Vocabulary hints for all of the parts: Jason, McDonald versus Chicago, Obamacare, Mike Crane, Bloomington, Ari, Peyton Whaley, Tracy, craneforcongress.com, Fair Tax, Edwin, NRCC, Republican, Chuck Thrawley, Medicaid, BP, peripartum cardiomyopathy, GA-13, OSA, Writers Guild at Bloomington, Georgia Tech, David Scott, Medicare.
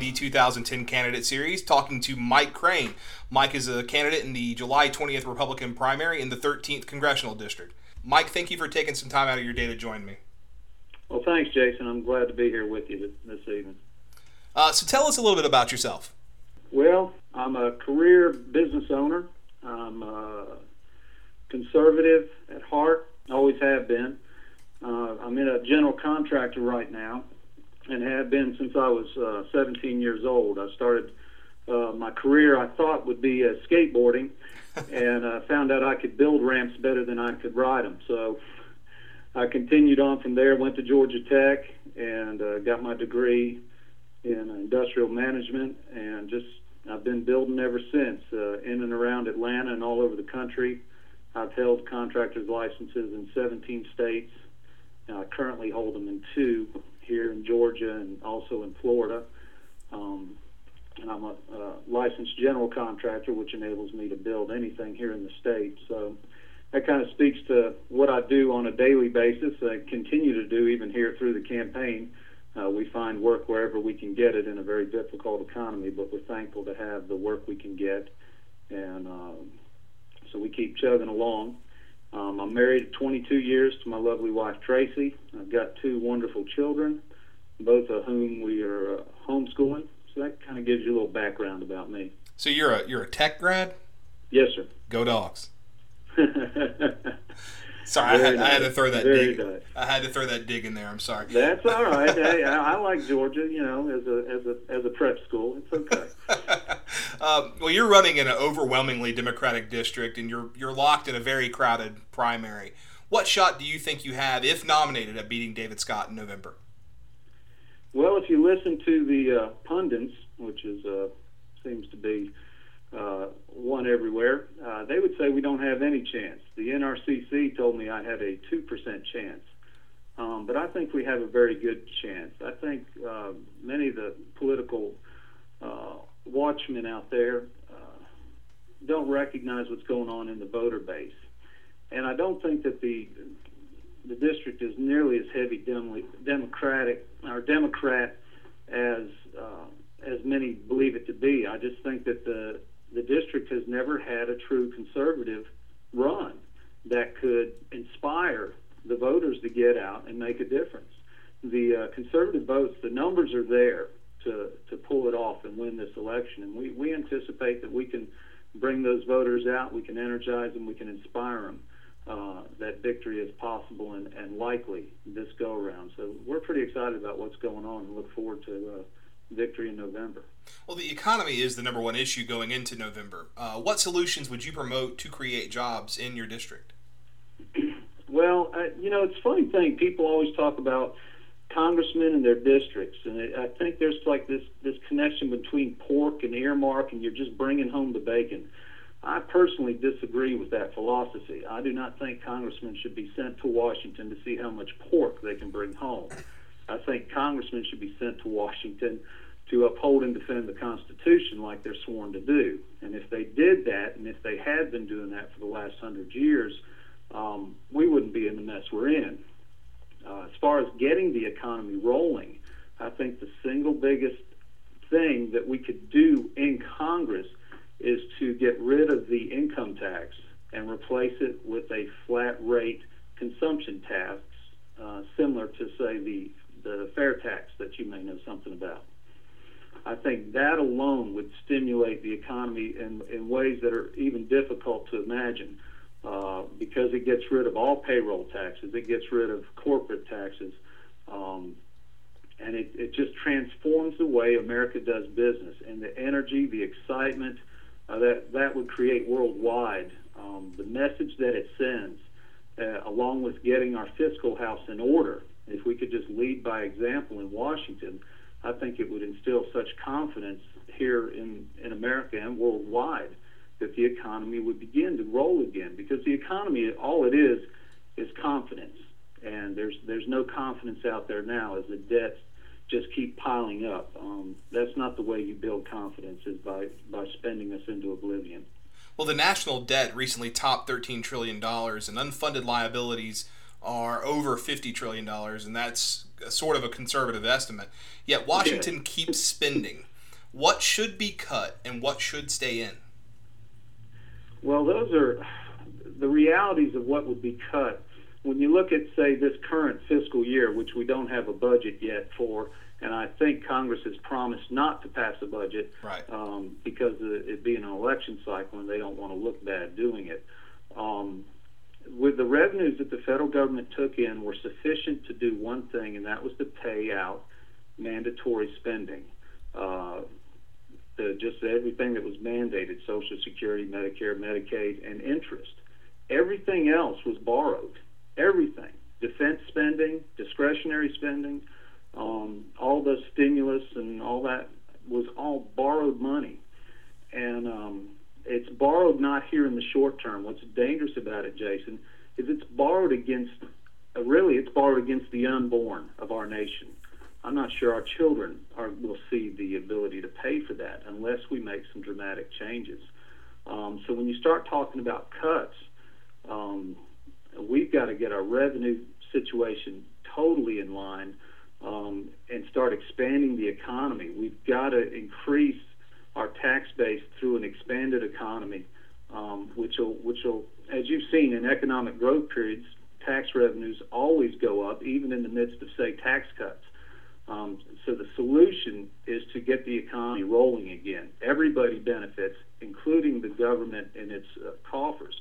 the 2010 candidate series, talking to Mike Crane. Mike is a candidate in the July 20th Republican primary in the 13th Congressional District. Mike, thank you for taking some time out of your day to join me. Well, thanks, Jason. I'm glad to be here with you this evening. So tell us a little bit about yourself. Well, I'm a career business owner. I'm conservative at heart, always have been. I'm in a general contractor right now and have been since I was 17 years old. I started my career I thought would be skateboarding and found out I could build ramps better than I could ride them. So I continued on from there, went to Georgia Tech and got my degree in industrial management, and just I've been building ever since in and around Atlanta and all over the country. I've held contractor's licenses in 17 states, and I currently hold them in 2 here in Georgia and also in Florida. And I'm a licensed general contractor, which enables me to build anything here in the state. So that kind of speaks to what I do on a daily basis. I continue to do even here through the campaign. We find work wherever we can get it in a very difficult economy, but we're thankful to have the work we can get, and so we keep chugging along. I'm married 22 years to my lovely wife, Tracy. I've got 2 wonderful children, both of whom we are homeschooling, so that kind of gives you a little background about me. So you're a tech grad? Yes, sir. Go Dogs. Sorry, I had to throw that dig in there. I'm sorry. That's all right. Hey, I like Georgia, you know, as a prep school. It's okay. Well, you're running in an overwhelmingly Democratic district, and you're locked in a very crowded primary. What shot do you think you have, if nominated, at beating David Scott in November? Well, if you listen to the pundits, which is seems to be one everywhere, they would say we don't have any chance. The NRCC told me I had a 2% chance, but I think we have a very good chance. I think many of the political watchmen out there don't recognize what's going on in the voter base, and I don't think that the district is nearly as heavy Democratic or Democrat as many believe it to be. I just think that the district has never had a true conservative run that could inspire the voters to get out and make a difference. The conservative votes, the numbers are there to pull it off and win this election, and we anticipate that we can bring those voters out, we can energize them, we can inspire them, that victory is possible and likely this go-around. So we're pretty excited about what's going on and look forward to victory in November. Well, the economy is the number one issue going into November. What solutions would you promote to create jobs in your district? Well, you know, it's a funny thing. People always talk about congressmen and their districts, and I think there's like this connection between pork and earmark, and you're just bringing home the bacon. I personally disagree with that philosophy. I do not think congressmen should be sent to Washington to see how much pork they can bring home. I think congressmen should be sent to Washington to uphold and defend the Constitution like they're sworn to do. And if they did that, and if they had been doing that for the last 100 years, we wouldn't be in the mess we're in. As far as getting the economy rolling, I think the single biggest thing that we could do in Congress is to get rid of the income tax and replace it with a flat rate consumption tax, similar to, say, the Fair Tax that you may know something about. I think that alone would stimulate the economy in ways that are even difficult to imagine, because it gets rid of all payroll taxes, it gets rid of corporate taxes, and it just transforms the way America does business, and the energy, the excitement that would create worldwide, the message that it sends, along with getting our fiscal house in order. If we could just lead by example in Washington, I think it would instill such confidence here in America and worldwide that the economy would begin to roll again. Because the economy, all it is confidence. And there's no confidence out there now as the debts just keep piling up. That's not the way you build confidence, is by spending us into oblivion. Well, the national debt recently topped $13 trillion, and unfunded liabilities are over $50 trillion, and that's sort of a conservative estimate. Yet Washington keeps spending. What should be cut and what should stay in? Well, those are the realities of what would be cut. When you look at, say, this current fiscal year, which we don't have a budget yet for, and I think Congress has promised not to pass a budget, right, because it being an election cycle and they don't want to look bad doing it. With the revenues that the federal government took in were sufficient to do one thing, and that was to pay out mandatory spending, just everything that was mandated, Social Security, Medicare, Medicaid, and interest. Everything else was borrowed, everything. Defense spending, discretionary spending, all the stimulus and all that was all borrowed money. And it's borrowed not here in the short term. What's dangerous about it, Jason, is it's borrowed against, the unborn of our nation. I'm not sure our children will see the ability to pay for that unless we make some dramatic changes. So when you start talking about cuts, we've got to get our revenue situation totally in line and start expanding the economy. We've got to increase our tax base through an expanded economy, which will, as you've seen in economic growth periods, tax revenues always go up, even in the midst of, say, tax cuts. So the solution is to get the economy rolling again. Everybody benefits, including the government and its coffers.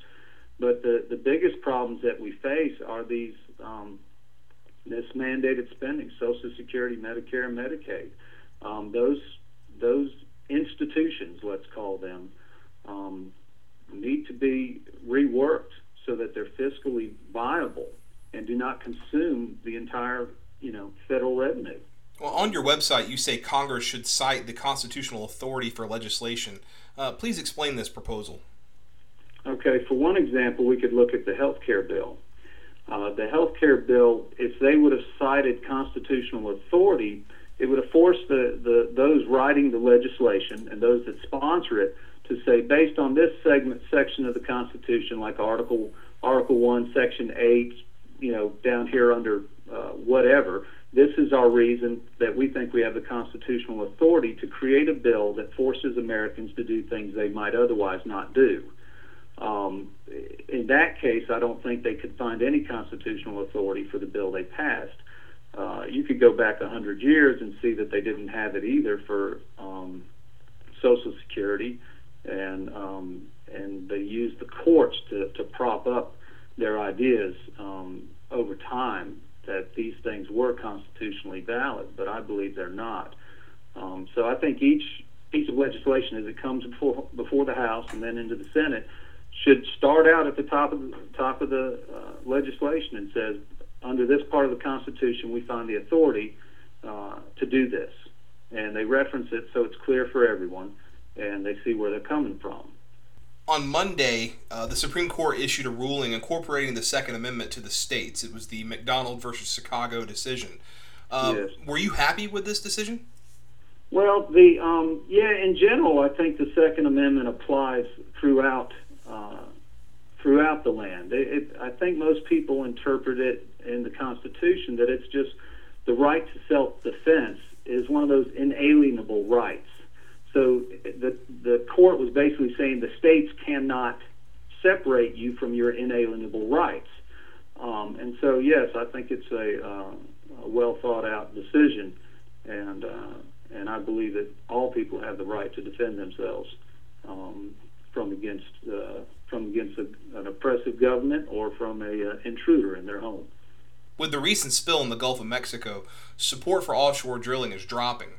But the biggest problems that we face are these this mandated spending, Social Security, Medicare, and Medicaid. Those institutions, let's call them, need to be reworked so that they're fiscally viable and do not consume the entire federal revenue. Well, on your website, you say Congress should cite the constitutional authority for legislation. Please explain this proposal. Okay, for one example, we could look at the health care bill. The health care bill, if they would have cited constitutional authority, it would have forced those writing the legislation and those that sponsor it to say, based on this section of the Constitution, like Article 1, Section 8, down here under whatever, this is our reason that we think we have the constitutional authority to create a bill that forces Americans to do things they might otherwise not do. In that case, I don't think they could find any constitutional authority for the bill they passed. You could go back 100 years and see that they didn't have it either for Social Security, and they used the courts to prop up their ideas over time that these things were constitutionally valid, but I believe they're not. So I think each piece of legislation as it comes before the House and then into the Senate should start out at the top of the legislation and says, under this part of the Constitution, we find the authority to do this. And they reference it so it's clear for everyone, and they see where they're coming from. On Monday, the Supreme Court issued a ruling incorporating the Second Amendment to the states. It was the McDonald versus Chicago decision. Yes. Were you happy with this decision? Well, in general, I think the Second Amendment applies throughout the land. I think most people interpret it in the Constitution that it's just the right to self-defense is one of those inalienable rights. So the court was basically saying the states cannot separate you from your inalienable rights. And so, yes, I think it's a well-thought-out decision, and I believe that all people have the right to defend themselves from against an oppressive government or from a intruder in their home. With the recent spill in the Gulf of Mexico, support for offshore drilling is dropping.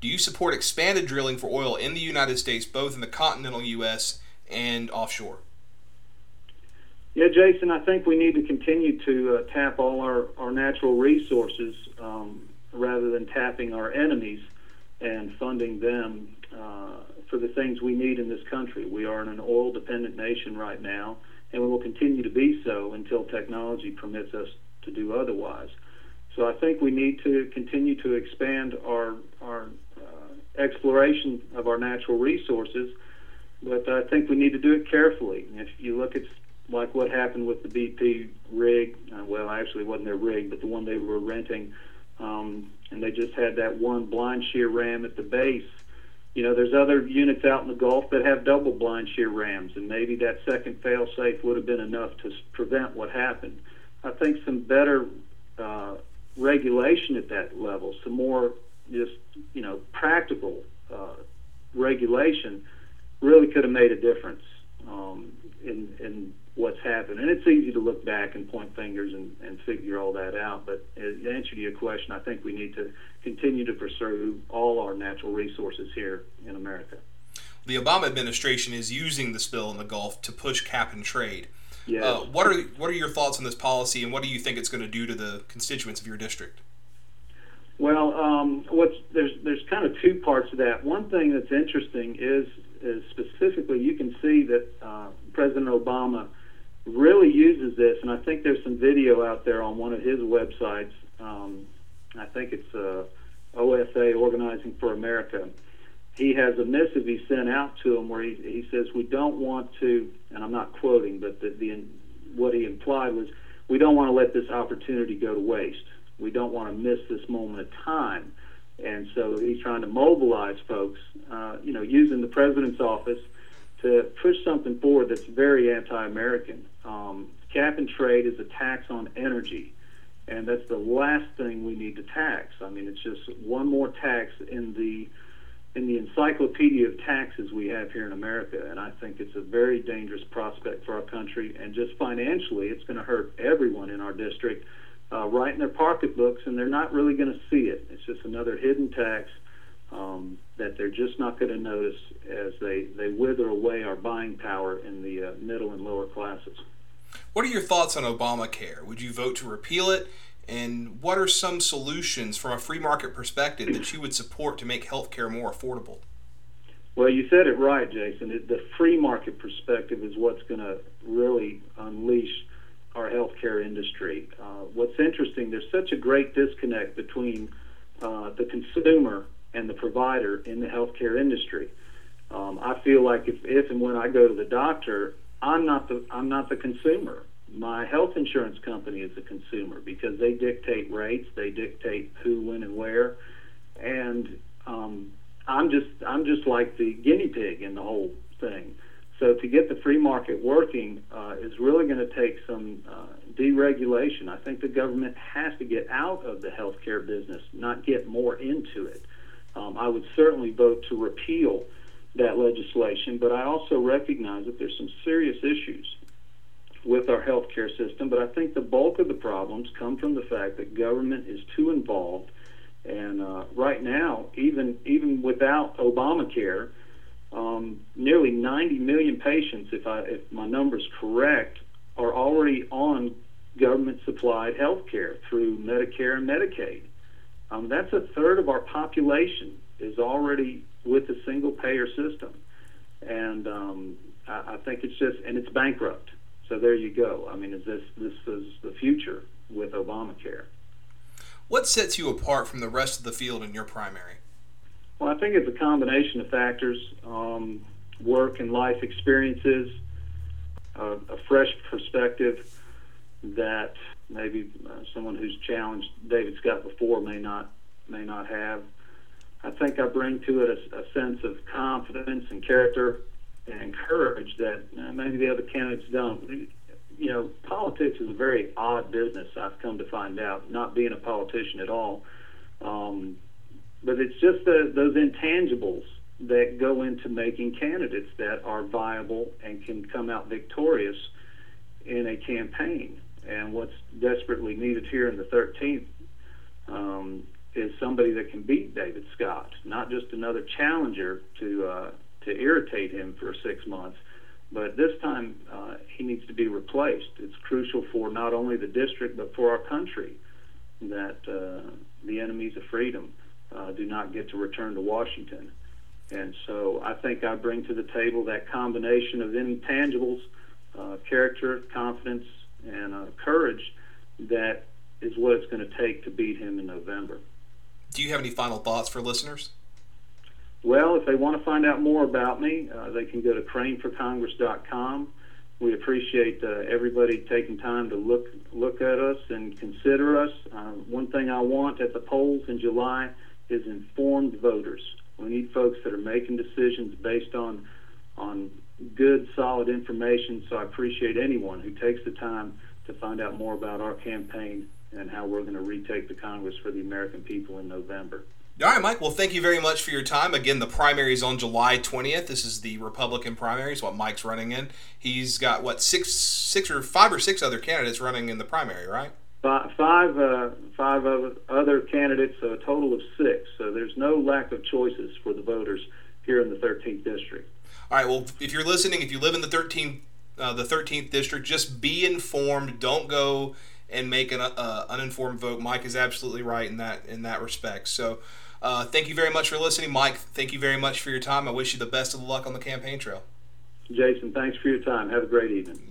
Do you support expanded drilling for oil in the United States, both in the continental U.S. and offshore? Yeah, Jason, I think we need to continue to tap all our natural resources rather than tapping our enemies and funding them for the things we need in this country. We are in an oil-dependent nation right now, and we will continue to be so until technology permits us to do otherwise. So I think we need to continue to expand our exploration of our natural resources, but I think we need to do it carefully. If you look at like what happened with the BP rig, actually it wasn't their rig, but the one they were renting, and they just had that one blind shear ram at the base, You know, there's other units out in the Gulf that have double-blind shear rams, and maybe that second fail-safe would have been enough to prevent what happened. I think some better regulation at that level, some more just, you know, practical regulation really could have made a difference in what's happened. And it's easy to look back and point fingers and figure all that out, but in answer to your question, I think we need to continue to pursue all our natural resources here in America. The Obama administration is using the spill in the Gulf to push cap and trade. Yes. What are your thoughts on this policy, and what do you think it's going to do to the constituents of your district? Well, there's kind of two parts to that. One thing that's interesting is specifically you can see that President Obama really uses this, and I think there's some video out there on one of his websites. I think it's OSA, Organizing for America. He has a missive he sent out to him where he says, we don't want to, and I'm not quoting, but what he implied was, we don't want to let this opportunity go to waste. We don't want to miss this moment of time. And so he's trying to mobilize folks, using the president's office to push something forward that's very anti-American. Cap and trade is a tax on energy, and that's the last thing we need to tax. I mean, it's just one more tax in the encyclopedia of taxes we have here in America, and I think it's a very dangerous prospect for our country, and just financially it's going to hurt everyone in our district right in their pocketbooks, and they're not really going to see it. It's just another hidden tax that they're just not going to notice as they wither away our buying power in the middle and lower classes. What are your thoughts on Obamacare? Would you vote to repeal it? And what are some solutions from a free market perspective that you would support to make health care more affordable? Well, you said it right, Jason. The free market perspective is what's going to really unleash our health care industry. What's interesting, there's such a great disconnect between the consumer and the provider in the healthcare industry. I feel like if and when I go to the doctor, I'm not the consumer. My health insurance company is the consumer because they dictate rates, they dictate who, when, and where, and I'm just like the guinea pig in the whole thing. So to get the free market working is really going to take some deregulation. I think the government has to get out of the healthcare business, not get more into it. I would certainly vote to repeal that legislation, but I also recognize that there's some serious issues with our healthcare system, but I think the bulk of the problems come from the fact that government is too involved, and right now, even without Obamacare, nearly 90 million patients, if my number's correct, are already on government-supplied health care through Medicare and Medicaid. That's a third of our population is already with a single-payer system. And I think it's just, and it's bankrupt. So there you go. I mean, this is the future with Obamacare. What sets you apart from the rest of the field in your primary? Well, I think it's a combination of factors, work and life experiences, a fresh perspective that maybe someone who's challenged David Scott before may not have. I think I bring to it a sense of confidence and character and courage that maybe the other candidates don't. You know, politics is a very odd business, I've come to find out, not being a politician at all. But it's just those intangibles that go into making candidates that are viable and can come out victorious in a campaign. And what's desperately needed here in the 13th is somebody that can beat David Scott, not just another challenger to irritate him for 6 months. But this time he needs to be replaced. It's crucial for not only the district but for our country that the enemies of freedom do not get to return to Washington. And so I think I bring to the table that combination of intangibles, character, confidence, and courage that is what it's going to take to beat him in November. Do you have any final thoughts for listeners? Well, if they want to find out more about me, they can go to craneforcongress.com. We appreciate everybody taking time to look at us and consider us. One thing I want at the polls in July is informed voters. We need folks that are making decisions based on good, solid information. So I appreciate anyone who takes the time to find out more about our campaign and how we're going to retake the Congress for the American people in November. All right, Mike. Well, thank you very much for your time. Again, the primary is on July 20th. This is the Republican primary. It's what Mike's running in. He's got, what, five or six other candidates running in the primary, right? Five other candidates, so a total of six. So there's no lack of choices for the voters here in the 13th District. All right, well, if you're listening, if you live in the 13th District, just be informed. Don't go and make an uninformed vote. Mike is absolutely right in that respect. So thank you very much for listening. Mike, thank you very much for your time. I wish you the best of luck on the campaign trail. Jason, thanks for your time. Have a great evening.